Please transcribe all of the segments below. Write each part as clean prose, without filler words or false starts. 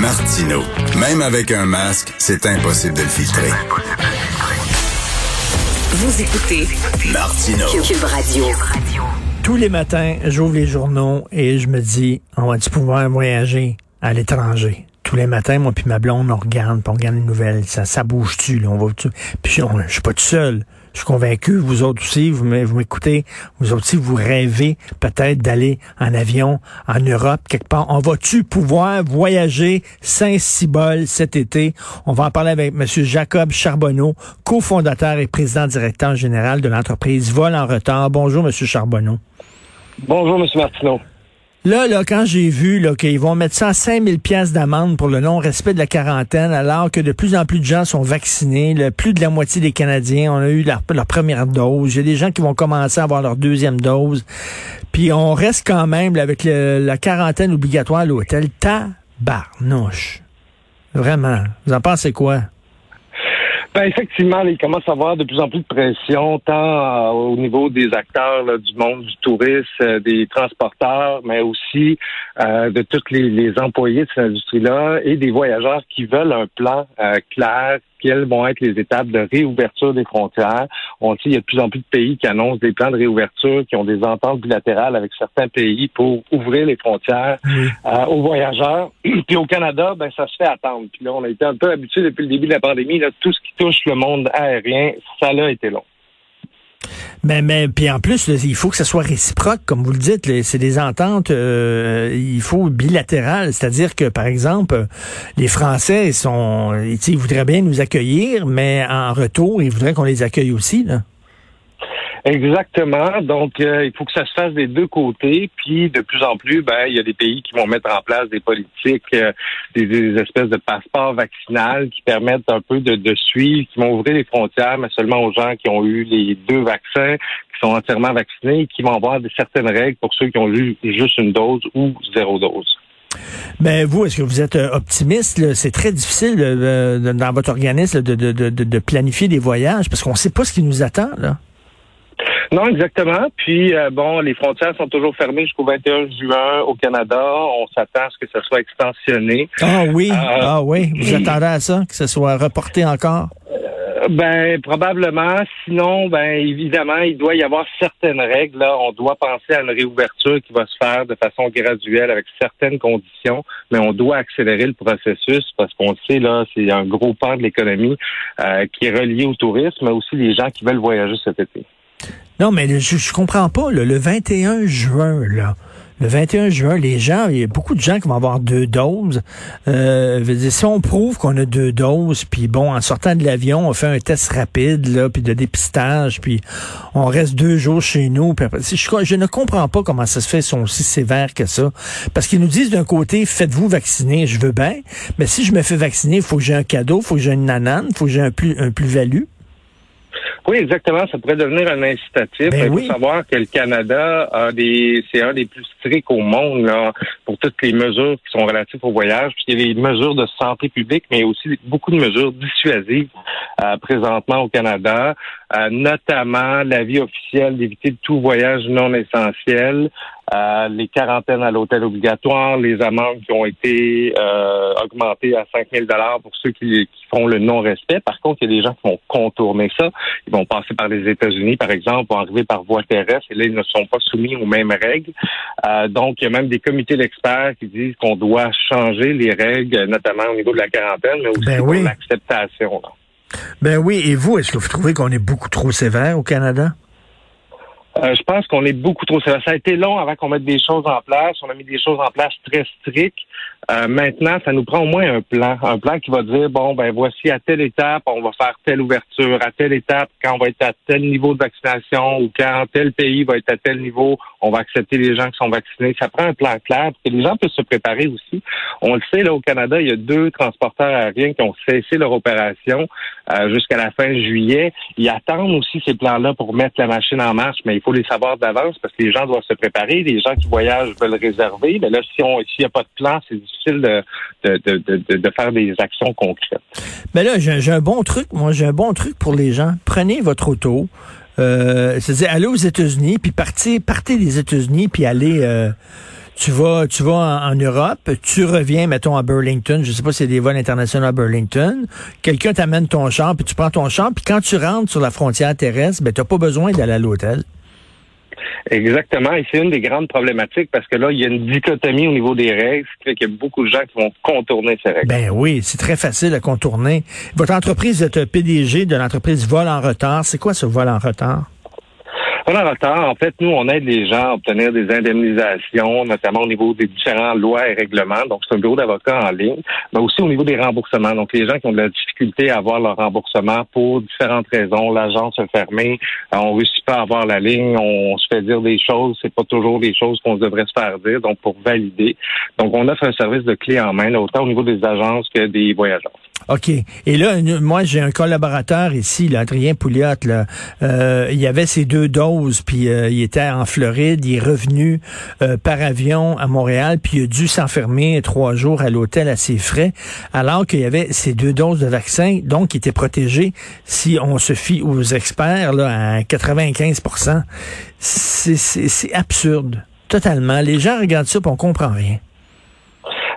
Martineau, même avec un masque, c'est impossible de le filtrer. Vous écoutez Martineau, Cube Radio. Tous les matins, j'ouvre les journaux et je me dis, on va-tu pouvoir voyager à l'étranger? Tous les matins, moi puis ma blonde, on regarde les nouvelles. Ça bouge-tu, là? Puis je suis pas tout seul. Je suis convaincu, vous autres aussi, vous m'écoutez, vous autres aussi, vous rêvez peut-être d'aller en avion en Europe, quelque part. On va-tu pouvoir voyager Saint-Cybole cet été? On va en parler avec M. Jacob Charbonneau, cofondateur et président-directeur général de l'entreprise Vol en retard. Bonjour, M. Charbonneau. Bonjour, M. Martineau. Là, quand j'ai vu là, qu'ils vont mettre ça à 5 000 $ d'amende pour le non-respect de la quarantaine, alors que de plus en plus de gens sont vaccinés, là, plus de la moitié des Canadiens ont eu leur première dose. Il y a des gens qui vont commencer à avoir leur deuxième dose. Puis on reste quand même là, avec la quarantaine obligatoire à l'hôtel. Tabarnouche. Vraiment. Vous en pensez quoi? Ben effectivement, il commence à avoir de plus en plus de pression, tant au niveau des acteurs là, du monde du tourisme, des transporteurs, mais aussi de tous les employés de cette industrie-là et des voyageurs qui veulent un plan clair. Quelles vont être les étapes de réouverture des frontières. On sait, il y a de plus en plus de pays qui annoncent des plans de réouverture, qui ont des ententes bilatérales avec certains pays pour ouvrir les frontières aux voyageurs. Puis au Canada, ben ça se fait attendre. Puis là, on a été un peu habitués depuis le début de la pandémie. Là, tout ce qui touche le monde aérien, ça l'a été long. Mais puis en plus, là, il faut que ça soit réciproque, comme vous le dites. Là, c'est des ententes, il faut bilatérales. C'est-à-dire que, par exemple, les Français ils voudraient bien nous accueillir, mais en retour, ils voudraient qu'on les accueille aussi, là. Exactement. Donc, il faut que ça se fasse des deux côtés. Puis, de plus en plus, il y a des pays qui vont mettre en place des politiques, des espèces de passeports vaccinales qui permettent un peu de suivre, qui vont ouvrir les frontières, mais seulement aux gens qui ont eu les 2 vaccins, qui sont entièrement vaccinés, et qui vont avoir certaines règles pour ceux qui ont eu juste une dose ou 0 dose. Mais vous, est-ce que vous êtes optimiste? Là? C'est très difficile dans votre organisme de planifier des voyages parce qu'on ne sait pas ce qui nous attend, là. Non, exactement. Puis, les frontières sont toujours fermées jusqu'au 21 juin au Canada. On s'attend à ce que ça soit extensionné. Ah oui. Vous attendez à ça, que ce soit reporté encore? Probablement. Sinon, évidemment, il doit y avoir certaines règles. Là. On doit penser à une réouverture qui va se faire de façon graduelle avec certaines conditions, mais on doit accélérer le processus parce qu'on le sait, là, c'est un gros pan de l'économie qui est relié au tourisme, mais aussi les gens qui veulent voyager cet été. Non, mais je comprends pas. Là, le 21 juin, les gens, il y a beaucoup de gens qui vont avoir 2 doses. Si on prouve qu'on a 2 doses, puis bon, en sortant de l'avion, on fait un test rapide, là, puis de dépistage, puis on reste 2 jours chez nous. Puis après, je ne comprends pas comment ça se fait, ils sont aussi sévères que ça. Parce qu'ils nous disent d'un côté, faites-vous vacciner, je veux bien, mais si je me fais vacciner, il faut que j'ai un cadeau, il faut que j'ai une nanane, il faut que j'ai un plus-value. Oui, exactement. Ça pourrait devenir un incitatif. Il faut savoir que le Canada c'est un des plus stricts au monde là, pour toutes les mesures qui sont relatives au voyage. Puis il y a des mesures de santé publique, mais aussi beaucoup de mesures dissuasives présentement au Canada, notamment l'avis officiel d'éviter tout voyage non essentiel, les quarantaines à l'hôtel obligatoire, les amendes qui ont été augmentées à 5 000 $ pour ceux qui font le non-respect. Par contre, il y a des gens qui vont contourner ça. Ils vont passer par les États-Unis, par exemple, vont arriver par voie terrestre, et là, ils ne sont pas soumis aux mêmes règles. Donc, il y a même des comités d'experts qui disent qu'on doit changer les règles, notamment au niveau de la quarantaine, mais aussi pour l'acceptation. Là. Et vous, est-ce que vous trouvez qu'on est beaucoup trop sévère au Canada? Je pense qu'on est beaucoup trop... Ça a été long avant qu'on mette des choses en place. On a mis des choses en place très strictes. Maintenant, ça nous prend au moins un plan qui va dire, bon, ben voici à telle étape, on va faire telle ouverture, à telle étape, quand on va être à tel niveau de vaccination ou quand tel pays va être à tel niveau, on va accepter les gens qui sont vaccinés. Ça prend un plan clair pour que les gens puissent se préparer aussi. On le sait, là, au Canada, il y a 2 transporteurs aériens qui ont cessé leur opération jusqu'à la fin juillet. Ils attendent aussi ces plans-là pour mettre la machine en marche, mais il faut les savoir d'avance parce que les gens doivent se préparer. Les gens qui voyagent veulent réserver, mais là, s'il n'y a pas de plan, c'est difficile de faire des actions concrètes. Mais là, j'ai un bon truc, moi, j'ai un bon truc pour les gens. Prenez votre auto, c'est-à-dire allez aux États-Unis, puis partez des États-Unis, puis allez... Tu vas en Europe, tu reviens, mettons, à Burlington, je sais pas si c'est des vols internationaux à Burlington, quelqu'un t'amène ton char, puis tu prends ton char, puis quand tu rentres sur la frontière terrestre, ben t'as pas besoin d'aller à l'hôtel. Exactement, et c'est une des grandes problématiques parce que là, il y a une dichotomie au niveau des règles, ce qui fait qu'il y a beaucoup de gens qui vont contourner ces règles. Ben oui, c'est très facile à contourner. Votre entreprise, vous êtes PDG de l'entreprise Vol en retard. C'est quoi ce Vol en retard? En fait, nous, on aide les gens à obtenir des indemnisations, notamment au niveau des différentes lois et règlements. Donc, c'est un bureau d'avocats en ligne, mais aussi au niveau des remboursements. Donc, les gens qui ont de la difficulté à avoir leur remboursement pour différentes raisons, l'agence a fermé, on ne réussit pas à avoir la ligne, on se fait dire des choses, c'est pas toujours des choses qu'on devrait se faire dire, donc pour valider. Donc, on offre un service de clé en main, là, autant au niveau des agences que des voyageurs. OK. Et là, moi, j'ai un collaborateur ici, là, Adrien Pouliot, là. Il avait ses 2 doses, puis il était en Floride, il est revenu par avion à Montréal, puis il a dû s'enfermer 3 jours à l'hôtel à ses frais, alors qu'il y avait ses 2 doses de vaccin, donc il était protégé, si on se fie aux experts, là, à 95%. C'est absurde, totalement. Les gens regardent ça, puis on comprend rien.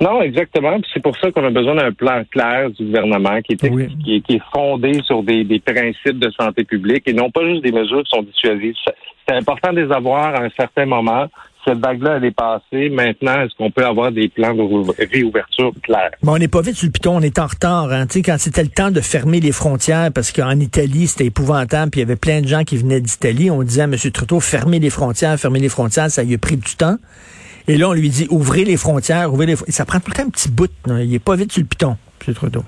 Non, exactement. Puis c'est pour ça qu'on a besoin d'un plan clair du gouvernement qui est fondé sur des principes de santé publique et non pas juste des mesures qui sont dissuasives. C'est important de les avoir à un certain moment. Cette vague-là, elle est passée. Maintenant, est-ce qu'on peut avoir des plans de réouverture clairs? Bon, on n'est pas vite sur le piton, on est en retard. Hein? Tu sais, quand c'était le temps de fermer les frontières, parce qu'en Italie, c'était épouvantable, puis il y avait plein de gens qui venaient d'Italie, on disait à M. Trudeau, fermez les frontières, ça lui a pris du temps. Et là, on lui dit, ouvrez les frontières. Ça prend tout le temps un petit bout. Non? Il n'est pas vite sur le piton, M. Trudeau.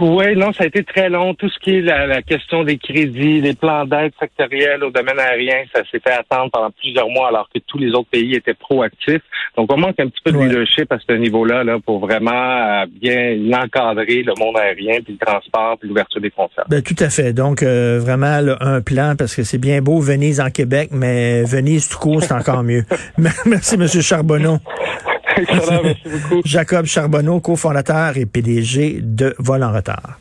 Oui, non, ça a été très long. Tout ce qui est la question des crédits, les plans d'aide sectoriels au domaine aérien, ça s'est fait attendre pendant plusieurs mois alors que tous les autres pays étaient proactifs. Donc, on manque un petit peu de leadership à ce niveau-là là, pour vraiment bien encadrer le monde aérien, puis le transport, puis l'ouverture des frontières. Ben, tout à fait. Donc, vraiment, là, un plan, parce que c'est bien beau, Venise en Québec, mais Venise tout court, c'est encore mieux. Merci, M. Charbonneau. Excellent, merci beaucoup. Jacob Charbonneau, cofondateur et PDG de Vol en retard.